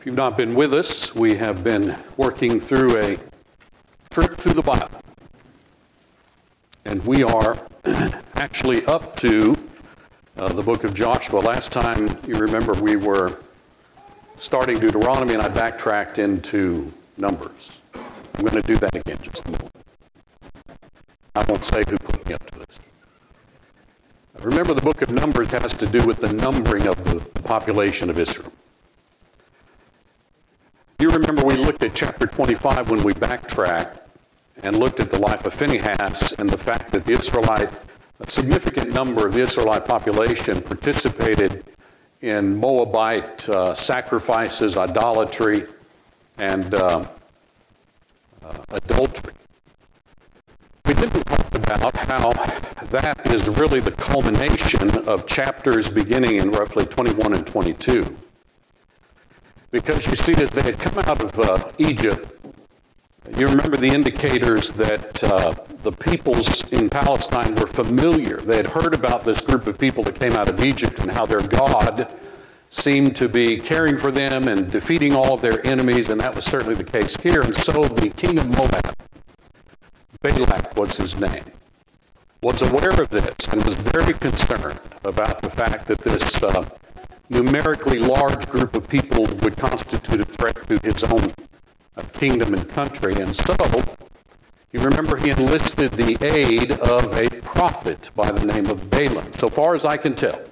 If you've not been with us, we have been working through a trip through the Bible. And we are actually up to the book of Joshua. Last time, you remember, we were starting Deuteronomy, and I backtracked into Numbers. I'm going to do that again just a moment. I won't say who put me up to this. Remember, the book of Numbers has to do with the numbering of the population of Israel. You remember we looked at chapter 25 when we backtracked and looked at the life of Phinehas and the fact that a significant number of the Israelite population participated in Moabite sacrifices, idolatry, and adultery. We didn't talk about how that is really the culmination of chapters beginning in roughly 21 and 22. Because you see, as they had come out of Egypt, you remember the indicators that the peoples in Palestine were familiar. They had heard about this group of people that came out of Egypt and how their God seemed to be caring for them and defeating all of their enemies, and that was certainly the case here. And so the king of Moab, Balak was his name, was aware of this and was very concerned about the fact that this numerically large group of people would constitute a threat to his own kingdom and country. And so, you remember, he enlisted the aid of a prophet by the name of Balaam. So far as I can tell,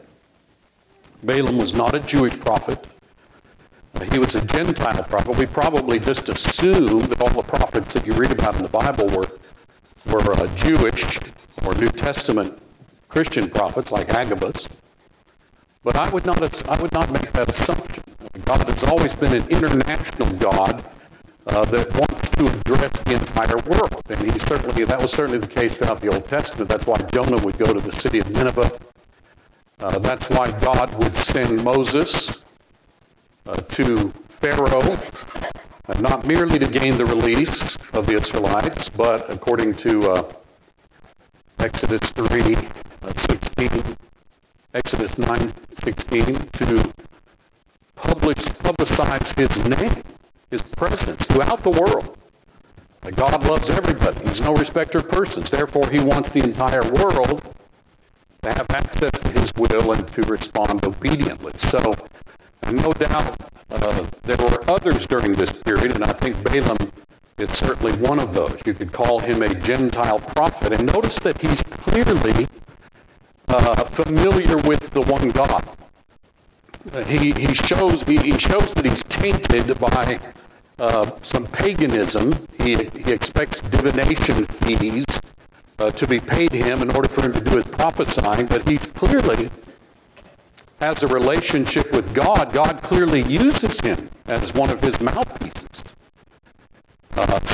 Balaam was not a Jewish prophet. He was a Gentile prophet. We probably just assume that all the prophets that you read about in the Bible were Jewish or New Testament Christian prophets like Agabus. But I would not make that assumption. God has always been an international God that wants to address the entire world, and that was certainly the case throughout the Old Testament. That's why Jonah would go to the city of Nineveh. That's why God would send Moses to Pharaoh, not merely to gain the release of the Israelites, but according to Exodus 3:16. Exodus 9:16, to publicize his name, his presence throughout the world. God loves everybody. He's no respecter of persons. Therefore, he wants the entire world to have access to his will and to respond obediently. So, no doubt, there were others during this period, and I think Balaam is certainly one of those. You could call him a Gentile prophet. And notice that he's clearly familiar with the one God. He shows that he's tainted by some paganism. He expects divination fees to be paid him in order for him to do his prophesying, but he clearly has a relationship with God. God clearly uses him as one of his mouthpieces.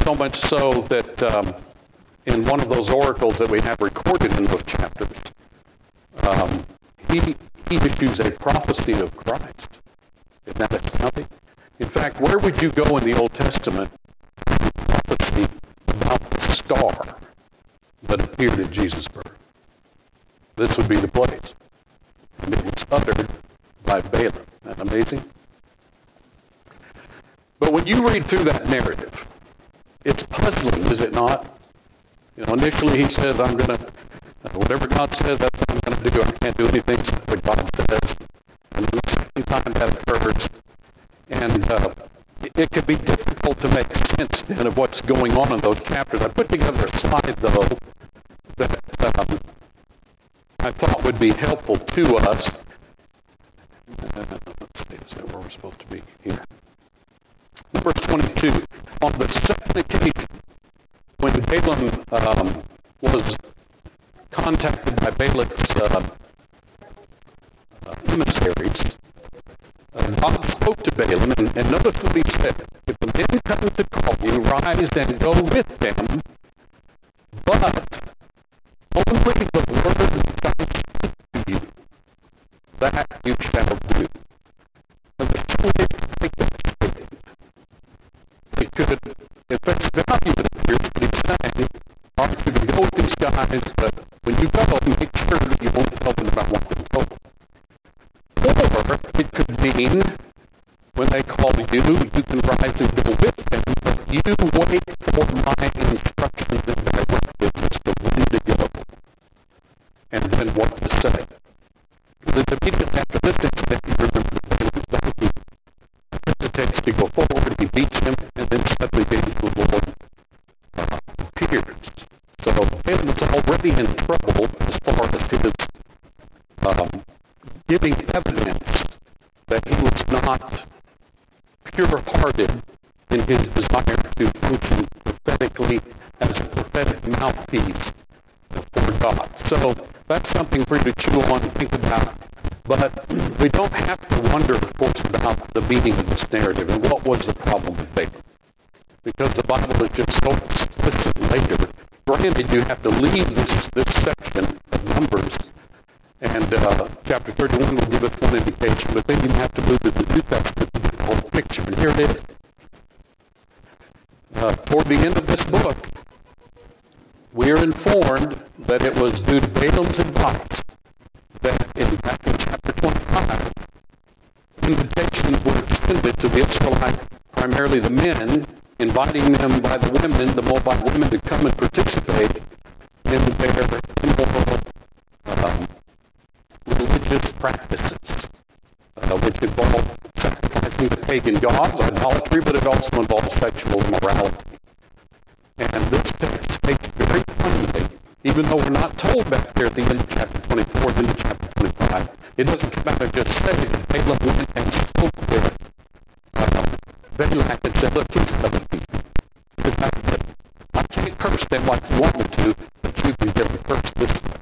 So much so that in one of those oracles that we have recorded in those chapters, he issues a prophecy of Christ. Isn't that astounding? In fact, where would you go in the Old Testament for prophecy about the star that appeared at Jesus' birth? This would be the place. And it was uttered by Balaam. Isn't that amazing? But when you read through that narrative, it's puzzling, is it not? Initially he says, I'm going to... whatever God says, that's what I'm going to do. I can't do anything except what God says. And the second time that occurs, and it could be difficult to make sense then of what's going on in those chapters. I put together a slide, though, that I thought would be helpful to us. Let's see, is that where we're supposed to be? Here. Numbers 22. On the second occasion, when Balaam was contacted by Balak's emissaries, God spoke to Balaam, and notice what he said. If the men come to call you, rise and go with them, but only the word that I speak to you, that you shall do. And the two did take that statement. They could, at face value, it appears, but he's saying, all right, you can go with these guys, but when you go, make sure that you won't tell them about what they told. Or it could mean When they call you can rise and go with them, but you wait for my instructions and directives as to when to go and then what to say. Because immediately after this incident, you remember Balaam's donkey hesitates to go forward, he beats him, and then suddenly the angel of the Lord appears. So Balaam was already in trouble as far as his giving evidence that he was not pure-hearted in his desire to function prophetically as a prophetic mouthpiece for God. So that's something for you to chew on and think about. But we don't have to wonder, of course, about the meaning of this narrative and what was the problem with Balaam. Because the Bible is just so explicit later. Granted, you have to leave this section of Numbers, and chapter 31 will give us one indication, but then you have to move to the New Testament to get the whole picture. And here it is. Toward the end of this book, we are informed that it was due to Balaam's advice that in chapter 25, invitations were extended to the Israelites, primarily the men, inviting them by the women, the Moabite women, to come and participate in their immoral religious practices, which involve sacrificing to pagan gods, idolatry, but it also involves sexual immorality. And this text takes very plainly, even though we're not told back there at the end of chapter 24, the end of chapter 25, it doesn't come out and just say that Balaam went and spoke with Balak and said, look, here's another people. I can't curse them like you want me to, but you can give them a curse this way.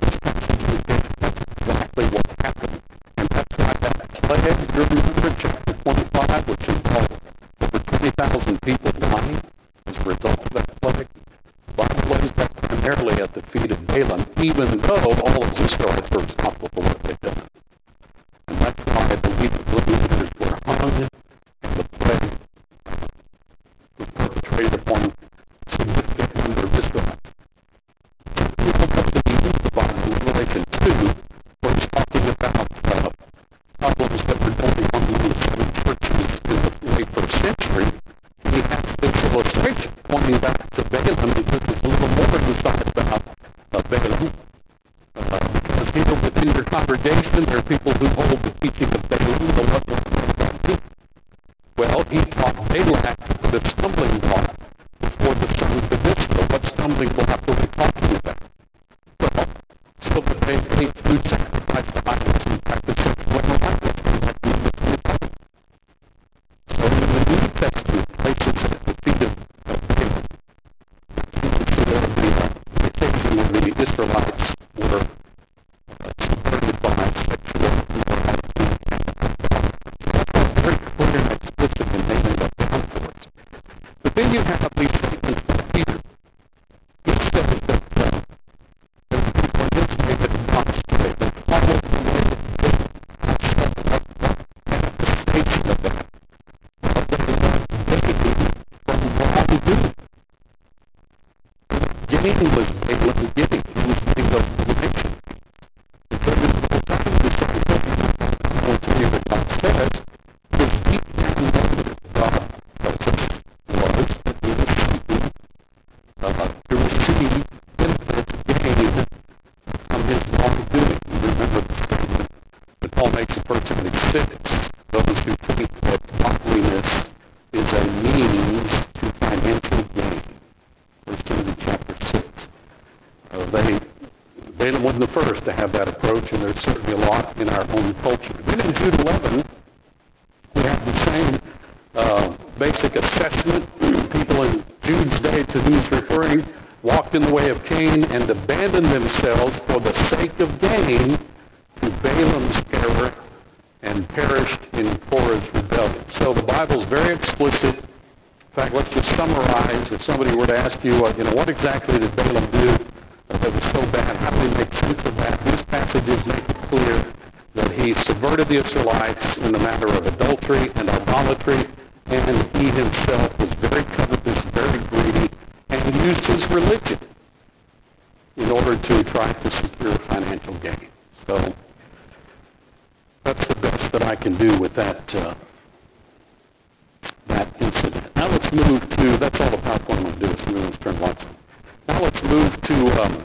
This passage indicates that's exactly what happened. And that's why that plague, you remember in chapter 25, which involved over 20,000 people dying as a result of that plague. The Bible lays that primarily at the feet of Balaam, even though all of Israelites were responsible for what they'd done. And that's why I believe the blue leaders were hung, and the plague was perpetrated upon a significant number of Israelites. We look up to the end of the Bible in Revelation 2, where it's talking about problems that were going on in the seven churches in the late 1st century. He has this illustration pointing back to Balaam, because there's a little more inside about Balaam. Because here within your congregation, there are people who hold the teaching of Balaam, the level of Balaam. Well, he taught Balak the stumbling block before the sons of Israel. What stumbling block were we talking about? Well, so that they ate food sacrificed to idols and practiced sexual immorality. So in the New Testament, places at the feet of Balaam, the occasion when the Israelites were subverted by sexual immorality. But then you have these statements from Peter. He says that there were people in his day that did not stray, that followed the way of Balaam. That's the manifestation of that. They left Balaam from wrongdoing. The gain was Balaam giving. He was getting those donations. And so in the whole time, we started looking at the points here that God says, is deep down under God. To receive benefits gained from his wrongdoing. Remember the statement that Paul makes in 1 Timothy 6. Those who think that godliness is a means to financial gain. 1 Timothy chapter 6. Balaam wasn't the first to have that approach, and there's certainly a lot in our own culture. Then in Jude 11, we have the same basic assessment. People in Jude's day, to whom he's referring, walked in the way of Cain and abandoned themselves for the sake of gain to Balaam's error and perished in Korah's rebellion. So the Bible's very explicit. In fact, let's just summarize. If somebody were to ask you, what exactly did Balaam do that was so bad? How do we make sense of that? These passages make it clear that he subverted the Israelites in the matter of adultery and idolatry, and he himself was very covetous, very greedy, and used his religion in order to try to secure financial gain. So that's the best that I can do with that that incident. Now let's move to, that's all the PowerPoint I'm going to do, so I'm going to turn lights on. Now let's move to,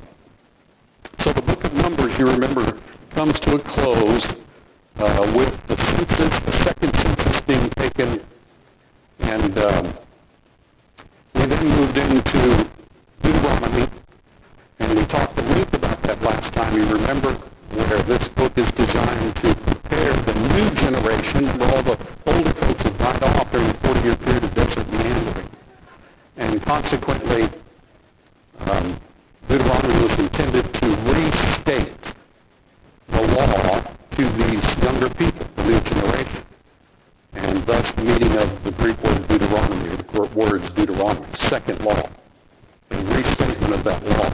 so the book of Numbers, you remember, comes to a close with the census, the second census being taken, and we then moved into Deuteronomy, and we talked a week about that last time, you remember, where this book is designed to prepare the new generation, where all the older folks have died off during the 40-year period of desert meandering. And consequently, Deuteronomy was intended to restate the law to these younger people, the new generation. And thus the meaning of the Greek word Deuteronomy, or the words Deuteronomy, second law, a restatement of that law.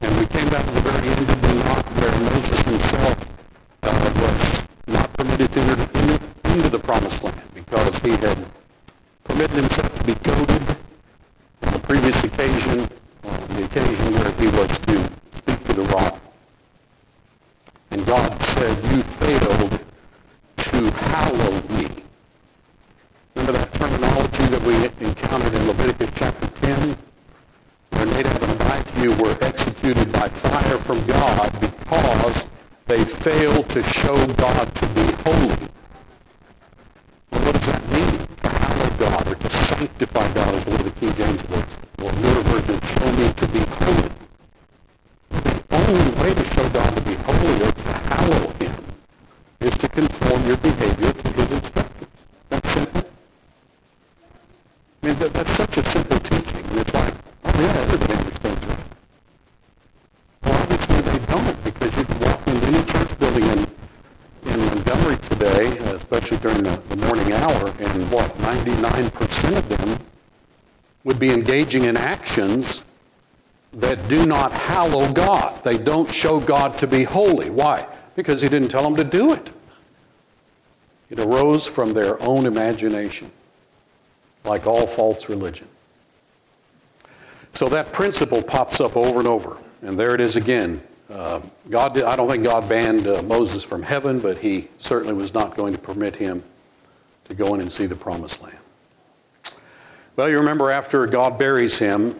And we came down to the very end of the law where Moses himself was not permitted to enter into the promised land because he had permitted himself to be goaded on the previous occasion, on the occasion where he was to speak to the rock. And God said, "You failed to hallow me." Remember that terminology that we encountered in Leviticus chapter 10? Where Nadab and Abihu were executed by fire from God because they failed to show God to be holy. Well, what does that mean? To hallow God or to sanctify God is the way the King James works. Well, newer version, show me to be holy. The only way to show God to be holy or to hallow him is to conform your behavior to his instructions. That's simple. I mean, that's such a simple teaching. It's like, oh yeah, everybody understands that. Well, obviously they don't, because you can walk into any church building in Montgomery today, especially during the morning hour, and what, 99% of them would be engaging in actions that do not hallow God. They don't show God to be holy. Why? Because he didn't tell them to do it. It arose from their own imagination, like all false religion. So that principle pops up over and over, and there it is again. I don't think God banned Moses from heaven, but he certainly was not going to permit him to go in and see the promised land. Well, you remember after God buries him,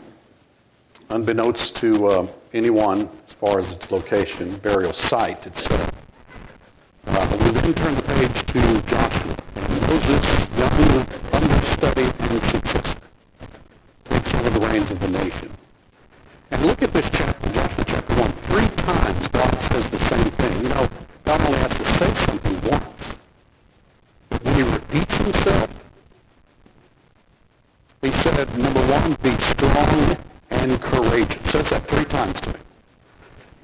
unbeknownst to anyone as far as its location, burial site itself, we then turn the page to Joshua. And Moses, young, understudy, and successor, takes over the reins of the nation. And look at this chapter, Joshua chapter 1. 3 times God says the same thing. You know, God only has to say something once. But when he repeats himself, he said, number 1, be strong and courageous. Says that 3 times to me.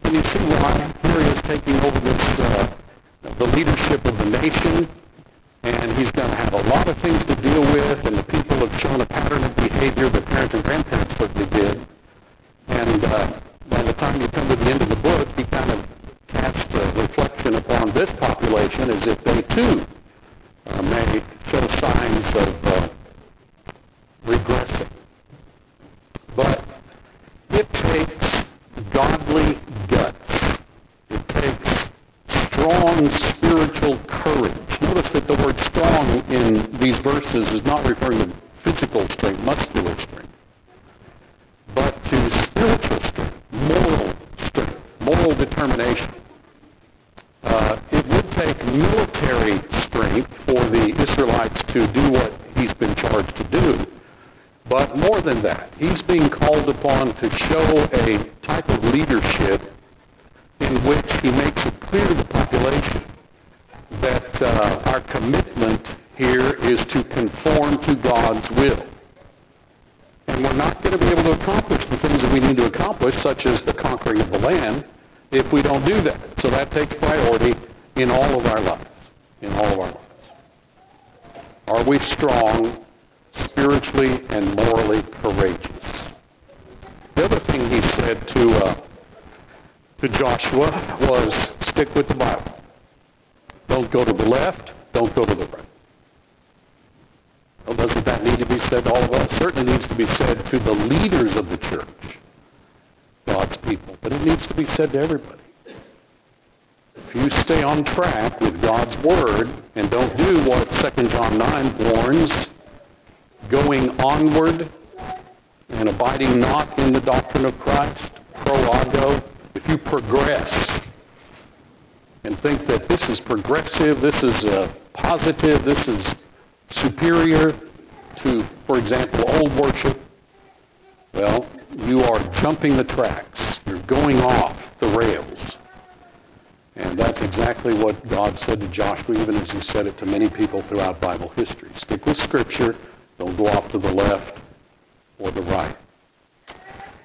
And you see why? Here he is taking over this the leadership of the nation, and he's going to have a lot of things to deal with, and the people have shown a pattern of behavior that parents and grandparents certainly did. And by the time you come to the end of the book, he kind of casts a reflection upon this population as if they too may show signs of regressing. But it takes godly guts. It takes strong spiritual courage. Notice that the word strong in these verses is not referring to physical strength, muscular strength, but to spiritual strength, moral determination. It would take military strength for the Israelites to do what he's been charged to do. But more than that, he's being called upon to show a type of leadership in which he makes it clear to the population that our commitment here is to conform to God's will. And we're not going to be able to accomplish the things that we need to accomplish, such as the conquering of the land, if we don't do that. So that takes priority in all of our lives. In all of our lives. Are we strong, spiritually and morally courageous? The other thing he said to Joshua was, stick with the Bible. Don't go to the left, don't go to the right. Well, doesn't that need to be said to all of us? Certainly needs to be said to the leaders of the church, God's people, but it needs to be said to everybody. If you stay on track with God's word and don't do what 2 John 9 warns, going onward and abiding not in the doctrine of Christ, proago, if you progress and think that this is progressive, this is positive, this is superior to, for example, old worship, well, you are jumping the tracks. You're going off the rails. And that's exactly what God said to Joshua, even as he said it to many people throughout Bible history. Stick with Scripture. Don't go off to the left or the right.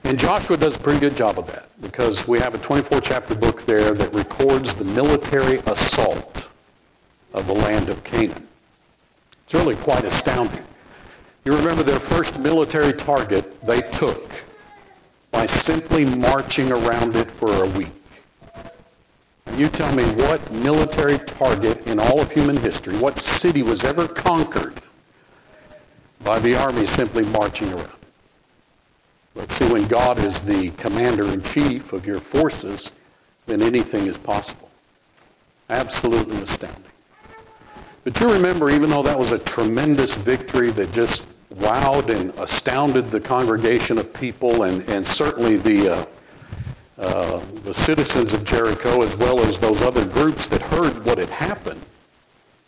And Joshua does a pretty good job of that, because we have a 24-chapter book there that records the military assault of the land of Canaan. It's really quite astounding. You remember their first military target they took by simply marching around it for a week. And you tell me what military target in all of human history, what city was ever conquered by the army simply marching around? But see, when God is the commander-in-chief of your forces, then anything is possible. Absolutely astounding. But you remember, even though that was a tremendous victory that just wowed and astounded the congregation of people, and certainly the citizens of Jericho, as well as those other groups that heard what had happened,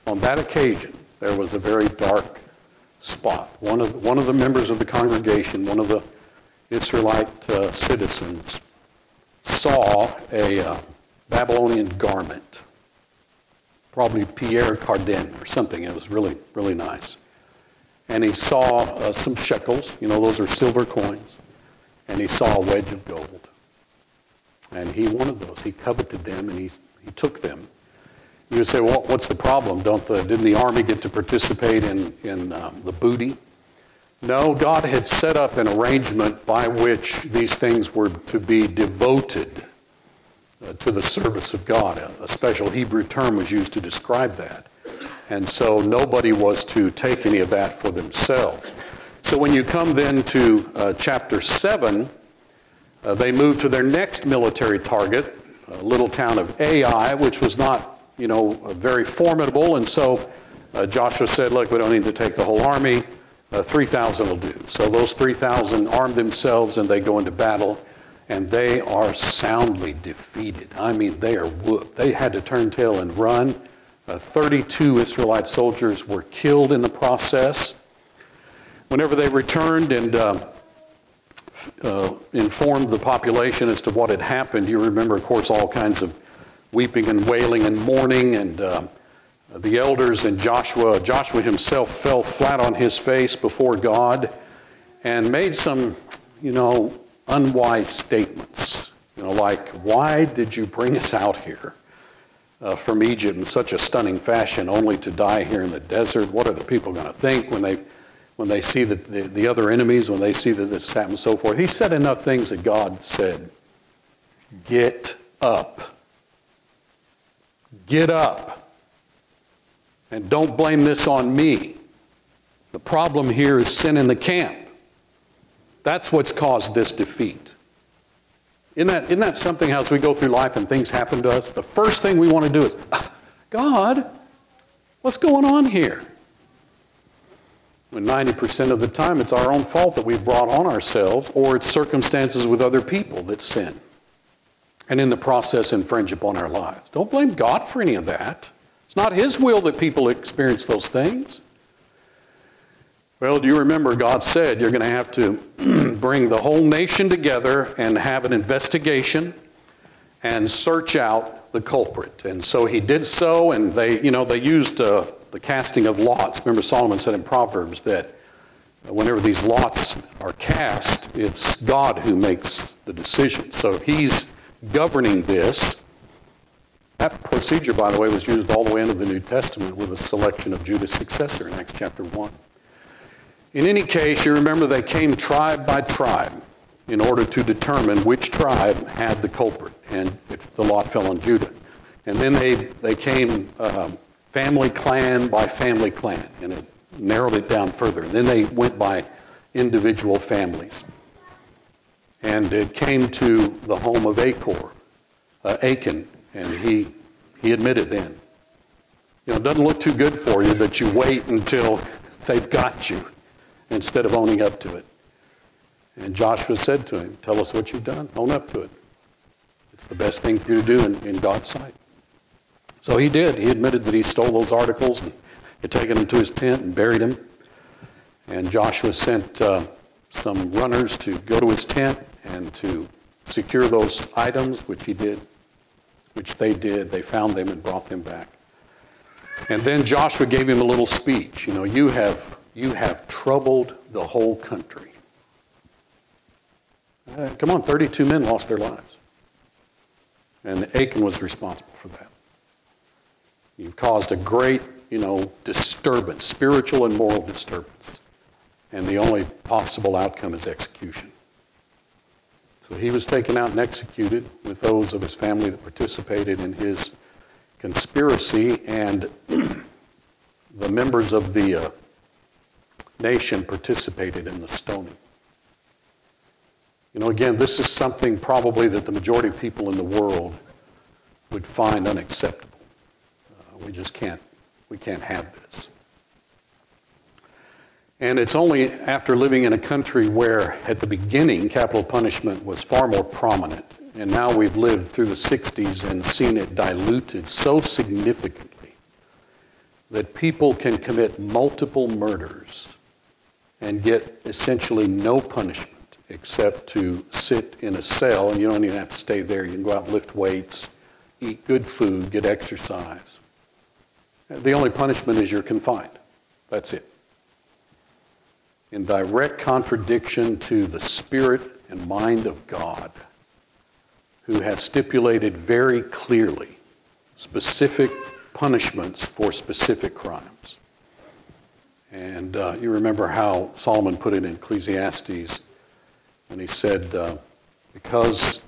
on that occasion, there was a very dark spot. One of the members of the congregation, one of the Israelite citizens, saw a Babylonian garment, probably Pierre Cardin or something. It was really, really nice. And he saw some shekels. You know, those are silver coins. And he saw a wedge of gold. And he wanted those. He coveted them, and he took them. You would say, well, what's the problem? Didn't the army get to participate in the booty? No, God had set up an arrangement by which these things were to be devoted to the service of God. A special Hebrew term was used to describe that. And so nobody was to take any of that for themselves. So when you come then to chapter 7, they move to their next military target, a little town of Ai, which was not, you know, very formidable. And so Joshua said, look, we don't need to take the whole army. 3,000 will do. So those 3,000 arm themselves, and they go into battle, and they are soundly defeated. I mean, they are whooped. They had to turn tail and run. 32 Israelite soldiers were killed in the process. Whenever they returned and informed the population as to what had happened, you remember, of course, all kinds of weeping and wailing and mourning, and the elders and Joshua himself fell flat on his face before God and made some, you know, unwise statements. You know, like, why did you bring us out here from Egypt in such a stunning fashion only to die here in the desert? What are the people going to think when they see that the other enemies, when they see that this happens, so forth? He said enough things that God said, get up. Get up. And don't blame this on me. The problem here is sin in the camp. That's what's caused this defeat. Isn't that something, how as we go through life and things happen to us, the first thing we want to do is, God, what's going on here? When 90% of the time it's our own fault that we've brought on ourselves, or it's circumstances with other people that sin. And in the process infringe upon our lives. Don't blame God for any of that. It's not His will that people experience those things. Well, do you remember God said you're going to have to bring the whole nation together and have an investigation and search out the culprit? And so He did so, and they used the casting of lots. Remember Solomon said in Proverbs that whenever these lots are cast, it's God who makes the decision. So He's governing this. That procedure, by the way, was used all the way into the New Testament with a selection of Judah's successor in Acts chapter 1. In any case, you remember they came tribe by tribe in order to determine which tribe had the culprit, and the lot fell on Judah. And then they came family clan by family clan, and it narrowed it down further. And then they went by individual families. And it came to the home of Achan, and he admitted then, you know, it doesn't look too good for you that you wait until they've got you instead of owning up to it. And Joshua said to him, tell us what you've done. Own up to it. It's the best thing for you to do in God's sight. So he did. He admitted that he stole those articles and had taken them to his tent and buried them. And Joshua sent some runners to go to his tent and to secure those items, which they did. They found them and brought them back. And then Joshua gave him a little speech. You know, you have troubled the whole country. Come on, 32 men lost their lives. And Achan was responsible for that. You've caused a great, disturbance, spiritual and moral disturbance. And the only possible outcome is execution. So he was taken out and executed with those of his family that participated in his conspiracy, and the members of the nation participated in the stoning. You know, again, this is something probably that the majority of people in the world would find unacceptable. We can't have this. And it's only after living in a country where at the beginning capital punishment was far more prominent, and now we've lived through the 60s and seen it diluted so significantly that people can commit multiple murders and get essentially no punishment, except to sit in a cell, and you don't even have to stay there. You can go out and lift weights, eat good food, get exercise. The only punishment is you're confined. That's it. In direct contradiction to the spirit and mind of God, who has stipulated very clearly specific punishments for specific crimes. And you remember how Solomon put it in Ecclesiastes, and he said, because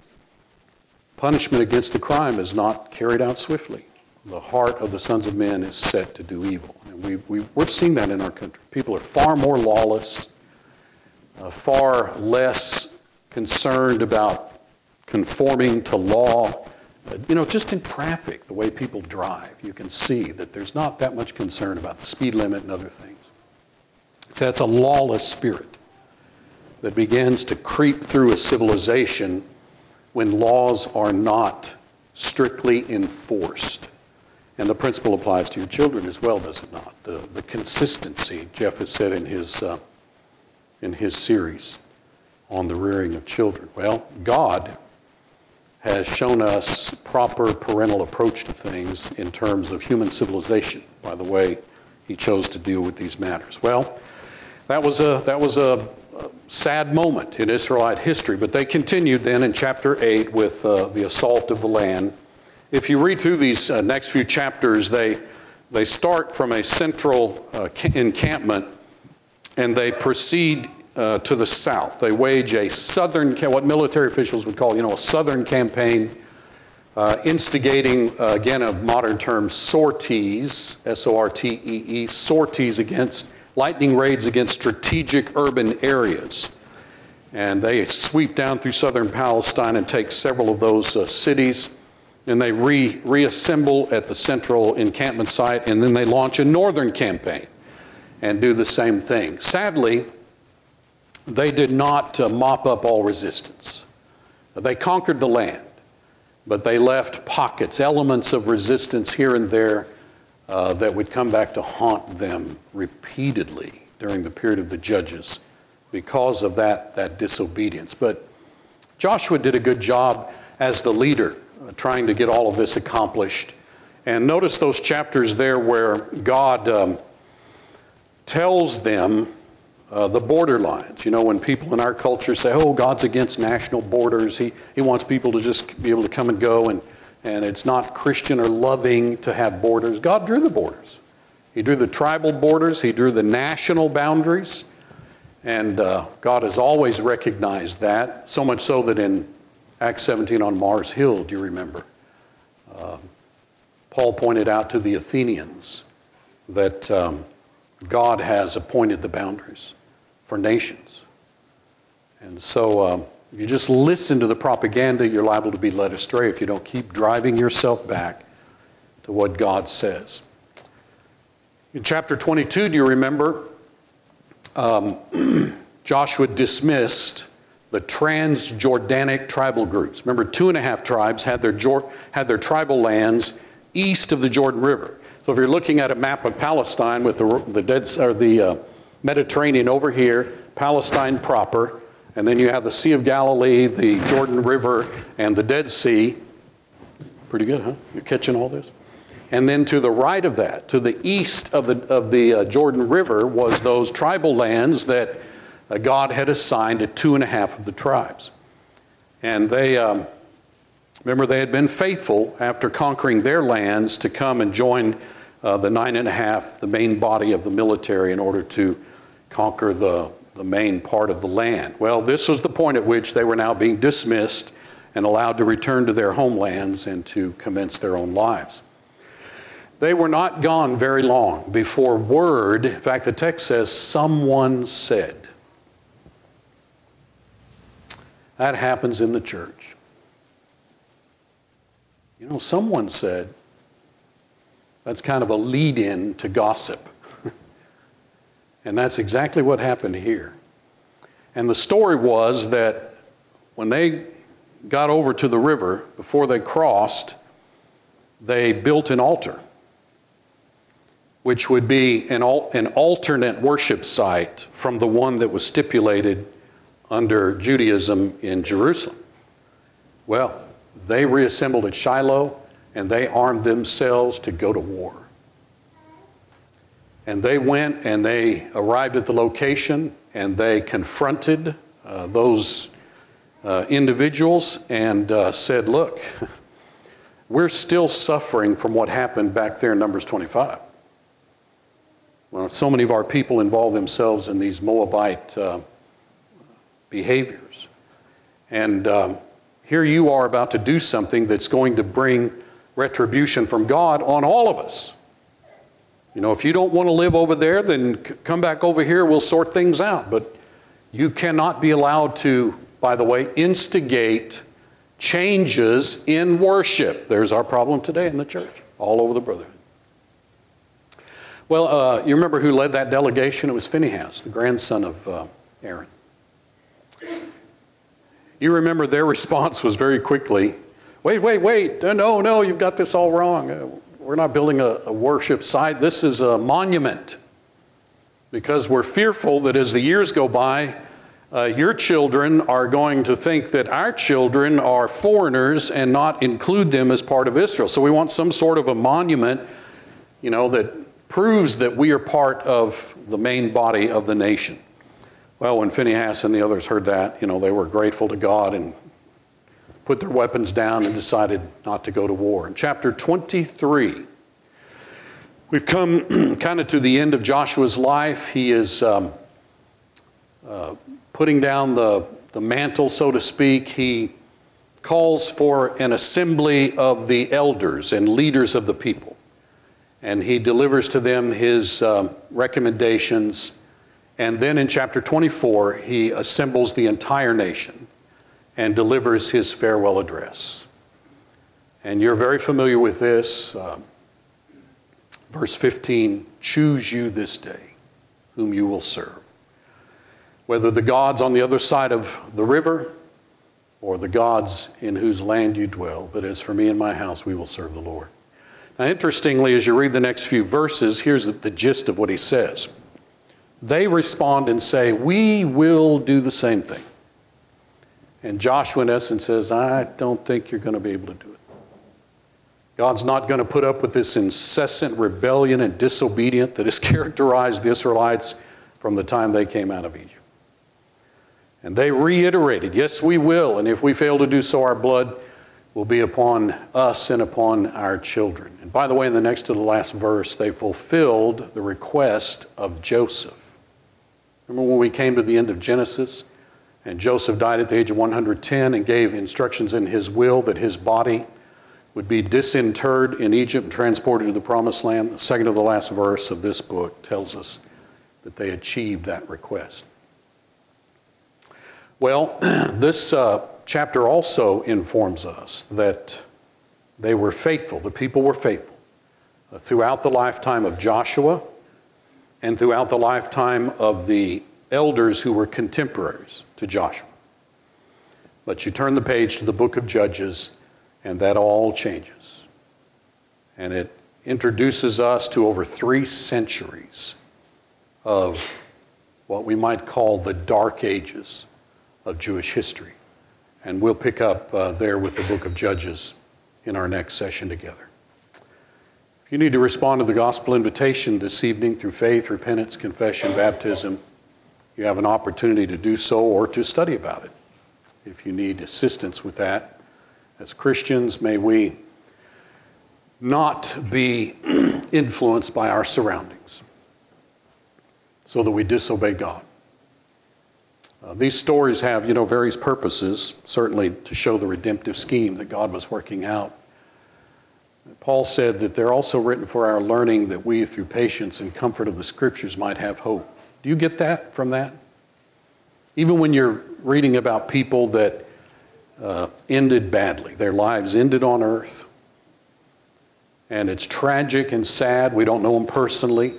punishment against a crime is not carried out swiftly, the heart of the sons of men is set to do evil. And we're seeing that in our country. People are far more lawless, far less concerned about conforming to law. Just in traffic, the way people drive, you can see that there's not that much concern about the speed limit and other things. So that's a lawless spirit that begins to creep through a civilization when laws are not strictly enforced. And the principle applies to your children as well, does it not? The consistency, Jeff has said in his series on the rearing of children. Well, God has shown us proper parental approach to things in terms of human civilization, by the way he chose to deal with these matters. Well, that was a sad moment in Israelite history, but they continued then in chapter 8 with the assault of the land. If you read through these next few chapters, they start from a central encampment and they proceed to the south. They wage a southern, what military officials would call, a southern campaign, instigating, again, a modern term, sorties, S-O-R-T-E-E, sorties against lightning raids against strategic urban areas. And they sweep down through southern Palestine and take several of those cities. And they reassemble at the central encampment site. And then they launch a northern campaign and do the same thing. Sadly, they did not mop up all resistance. They conquered the land, but they left pockets, elements of resistance here and there, that would come back to haunt them repeatedly during the period of the Judges because of that disobedience. But Joshua did a good job as the leader trying to get all of this accomplished. And notice those chapters there where God tells them the border lines. You know, when people in our culture say, oh, God's against national borders. He wants people to just be able to come and go, and it's not Christian or loving to have borders. God drew the borders. He drew the tribal borders. He drew the national boundaries. And God has always recognized that, so much so that in Acts 17 on Mars Hill, do you remember, Paul pointed out to the Athenians that God has appointed the boundaries for nations. And so if you just listen to the propaganda, you're liable to be led astray if you don't keep driving yourself back to what God says. In chapter 22, do you remember, Joshua dismissed the Transjordanic tribal groups. Remember, 2.5 tribes had their tribal lands east of the Jordan River. So if you're looking at a map of Palestine with the Mediterranean over here, Palestine proper, and then you have the Sea of Galilee, the Jordan River, and the Dead Sea. Pretty good, huh? You're catching all this? And then to the right of that, to the east of the Jordan River, was those tribal lands that God had assigned to 2.5 of the tribes. And they, remember, they had been faithful after conquering their lands to come and join the 9.5, the main body of the military, in order to conquer the main part of the land. Well, this was the point at which they were now being dismissed and allowed to return to their homelands and to commence their own lives. They were not gone very long before word, in fact, the text says, someone said. That happens in the church. You know, someone said, that's kind of a lead-in to gossip. And that's exactly what happened here. And the story was that when they got over to the river, before they crossed, they built an altar, which would be an alternate worship site from the one that was stipulated under Judaism in Jerusalem. Well, they reassembled at Shiloh, and they armed themselves to go to war. And they went and they arrived at the location, and they confronted those individuals and said, look, we're still suffering from what happened back there in Numbers 25. Well, so many of our people involve themselves in these Moabite behaviors. And here you are about to do something that's going to bring retribution from God on all of us. You know, if you don't want to live over there, then come back over here. We'll sort things out. But you cannot be allowed to, by the way, instigate changes in worship. There's our problem today in the church, all over the brotherhood. Well, you remember who led that delegation? It was Phinehas, the grandson of Aaron. You remember their response was very quickly, wait, no, you've got this all wrong. We're not building a worship site. This is a monument, because we're fearful that as the years go by, your children are going to think that our children are foreigners and not include them as part of Israel. So we want some sort of a monument, you know, that proves that we are part of the main body of the nation. Well, when Phinehas and the others heard that, you know, they were grateful to God and put their weapons down and decided not to go to war. In chapter 23, we've come kind of to the end of Joshua's life. He is putting down the mantle, so to speak. He calls for an assembly of the elders and leaders of the people. And he delivers to them his recommendations. And then in chapter 24, he assembles the entire nation and delivers his farewell address. And you're very familiar with this. Verse 15, choose you this day whom you will serve. Whether the gods on the other side of the river or the gods in whose land you dwell, but as for me and my house, we will serve the Lord. Now, interestingly, as you read the next few verses, here's the gist of what he says. They respond and say, we will do the same thing. And Joshua, in essence, says, I don't think you're going to be able to do it. God's not going to put up with this incessant rebellion and disobedience that has characterized the Israelites from the time they came out of Egypt. And they reiterated, yes, we will. And if we fail to do so, our blood will be upon us and upon our children. And by the way, in the next to the last verse, they fulfilled the request of Joseph. Remember when we came to the end of Genesis? And Joseph died at the age of 110 and gave instructions in his will that his body would be disinterred in Egypt and transported to the Promised Land. The second to the last verse of this book tells us that they achieved that request. Well, this chapter also informs us that they were faithful. The people were faithful throughout the lifetime of Joshua and throughout the lifetime of the elders who were contemporaries to Joshua. But you turn the page to the book of Judges, and that all changes. And it introduces us to over 3 centuries of what we might call the dark ages of Jewish history. And we'll pick up there with the book of Judges in our next session together. If you need to respond to the gospel invitation this evening through faith, repentance, confession, baptism, you have an opportunity to do so or to study about it. If you need assistance with that, as Christians, may we not be influenced by our surroundings so that we disobey God. These stories have, various purposes, certainly to show the redemptive scheme that God was working out. Paul said that they're also written for our learning that we, through patience and comfort of the Scriptures, might have hope. Do you get that from that? Even when you're reading about people that ended badly, their lives ended on earth, and it's tragic and sad, we don't know them personally,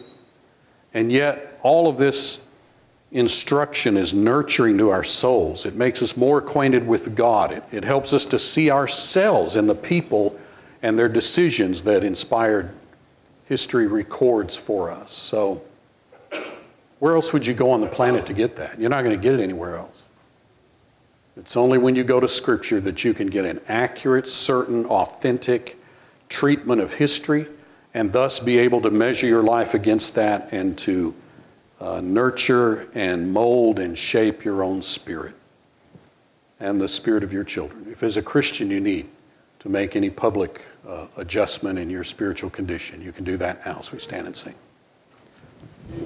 and yet all of this instruction is nurturing to our souls. It makes us more acquainted with God. It helps us to see ourselves in the people and their decisions that inspired history records for us. So where else would you go on the planet to get that? You're not going to get it anywhere else. It's only when you go to Scripture that you can get an accurate, certain, authentic treatment of history and thus be able to measure your life against that and to nurture and mold and shape your own spirit and the spirit of your children. If as a Christian you need to make any public adjustment in your spiritual condition, you can do that now as we stand and sing.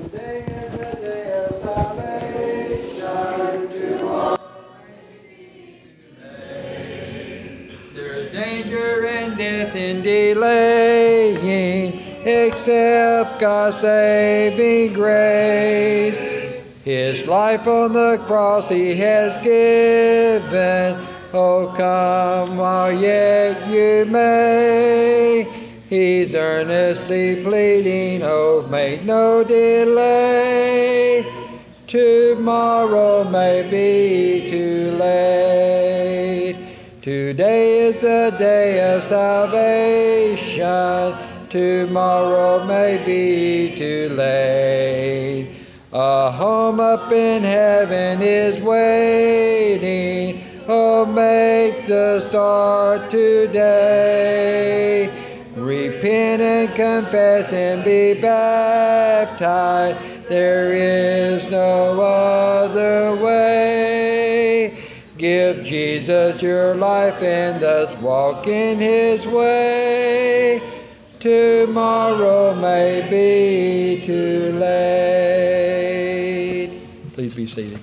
Today is the day of salvation to all today. There's danger and death in delaying, except God's saving grace. His life on the cross He has given. Oh, come while yet you may. He's earnestly pleading, oh, make no delay. Tomorrow may be too late. Today is the day of salvation. Tomorrow may be too late. A home up in heaven is waiting. Oh, make the start today. Repent and confess and be baptized. There is no other way. Give Jesus your life and thus walk in His way. Tomorrow may be too late. Please be seated.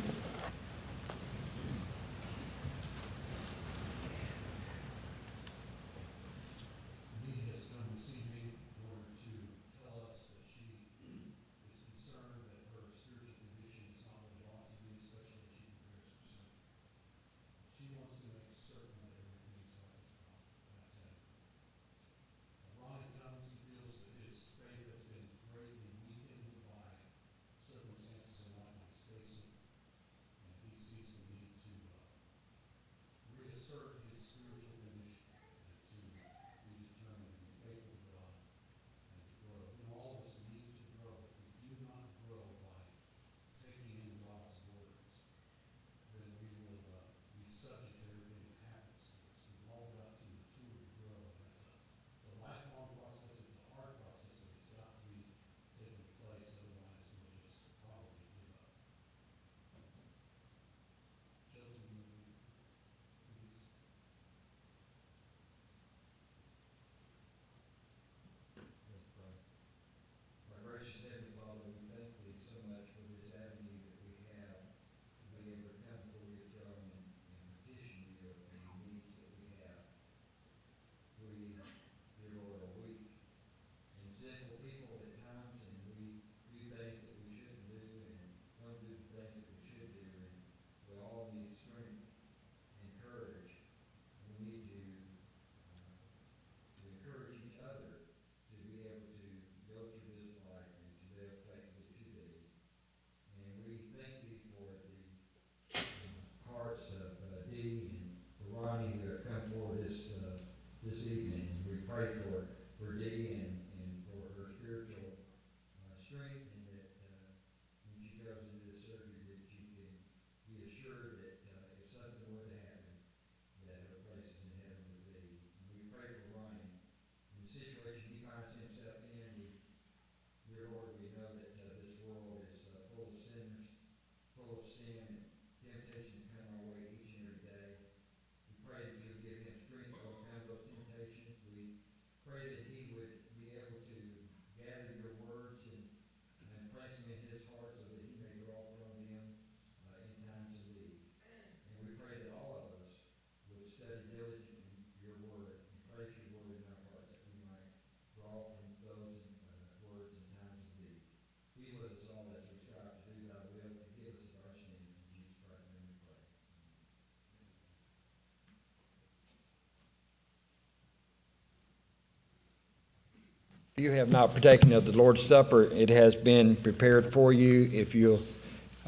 You have not partaken of the Lord's Supper. It has been prepared for you. If you'll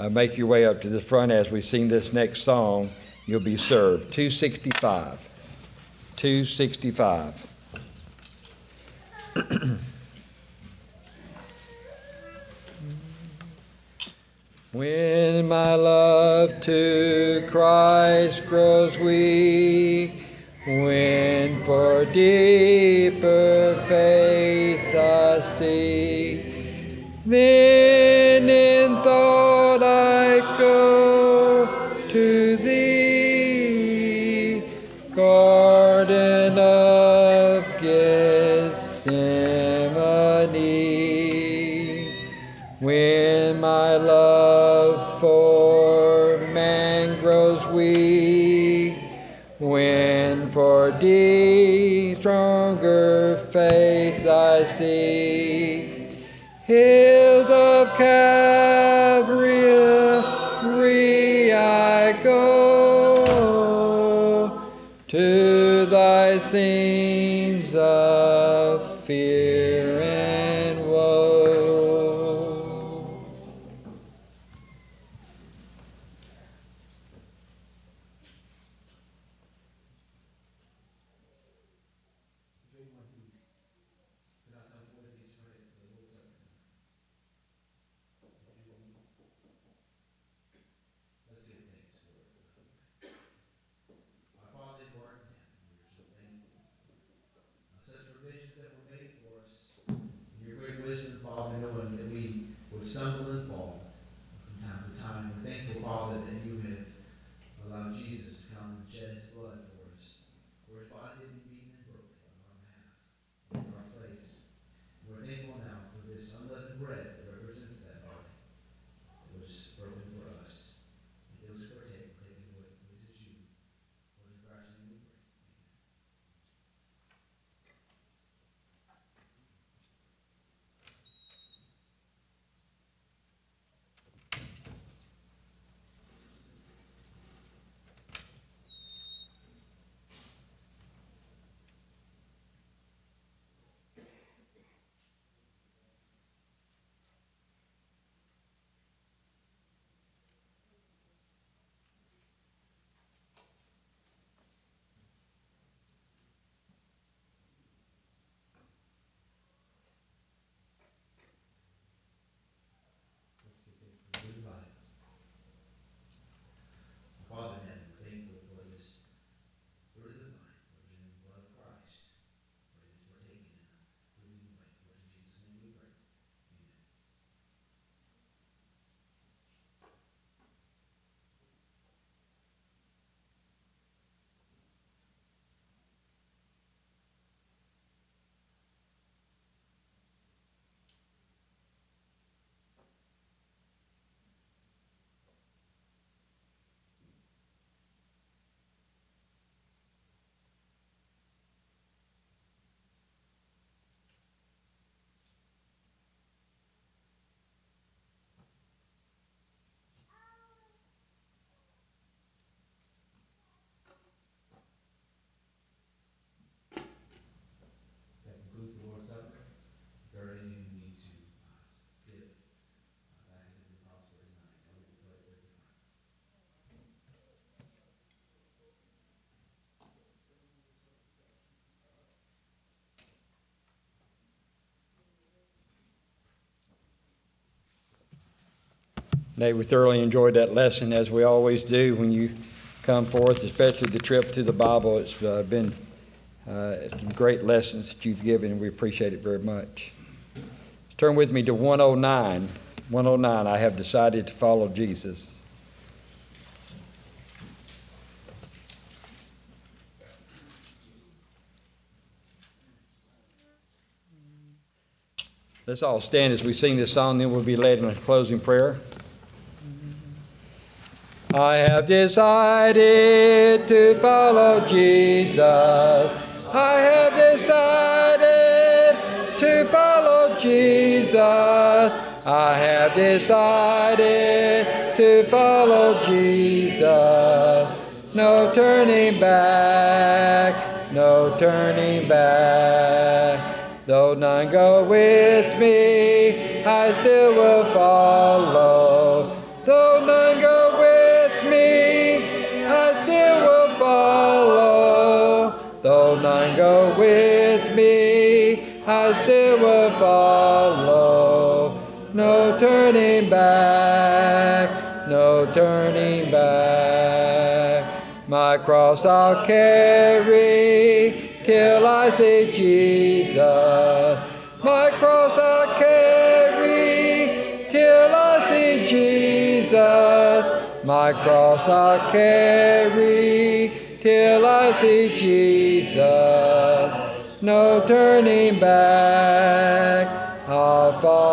make your way up to the front as we sing this next song, you'll be served. 265. 265. When my love to Christ grows weak, when for deeper faith I seek, then in thought I go to Thee, Garden of Gethsemane. When my love for man grows weak, when for Thee stronger faith I seek, hills of Calvary I go, to Thy scenes of fear and woe. Stumble and fall from time to time. We're thankful, Father, that you have allowed Jesus to come and shed his blood for us. For his body to be beaten and broken on our behalf, in our place. We're thankful now for this unleavened bread that represents that body. It was broken for us. It was for him, taken away. This is you. For the Christ's name we pray. Nate, we thoroughly enjoyed that lesson, as we always do when you come forth, especially the trip through the Bible. It's been great lessons that you've given, and we appreciate it very much. Let's turn with me to 109. 109, I have decided to follow Jesus. Let's all stand as we sing this song, then we'll be led in a closing prayer. I have decided to follow Jesus. I have decided to follow Jesus. I have decided to follow Jesus. No turning back, no turning back. Though none go with me, I still will follow. Though none go with me, I still will follow. Though none go with me, I still will follow. No turning back, no turning back. My cross I'll carry till I see Jesus. My cross I'll carry till I see Jesus. My cross I'll carry till I see Jesus. No turning back, I'll follow.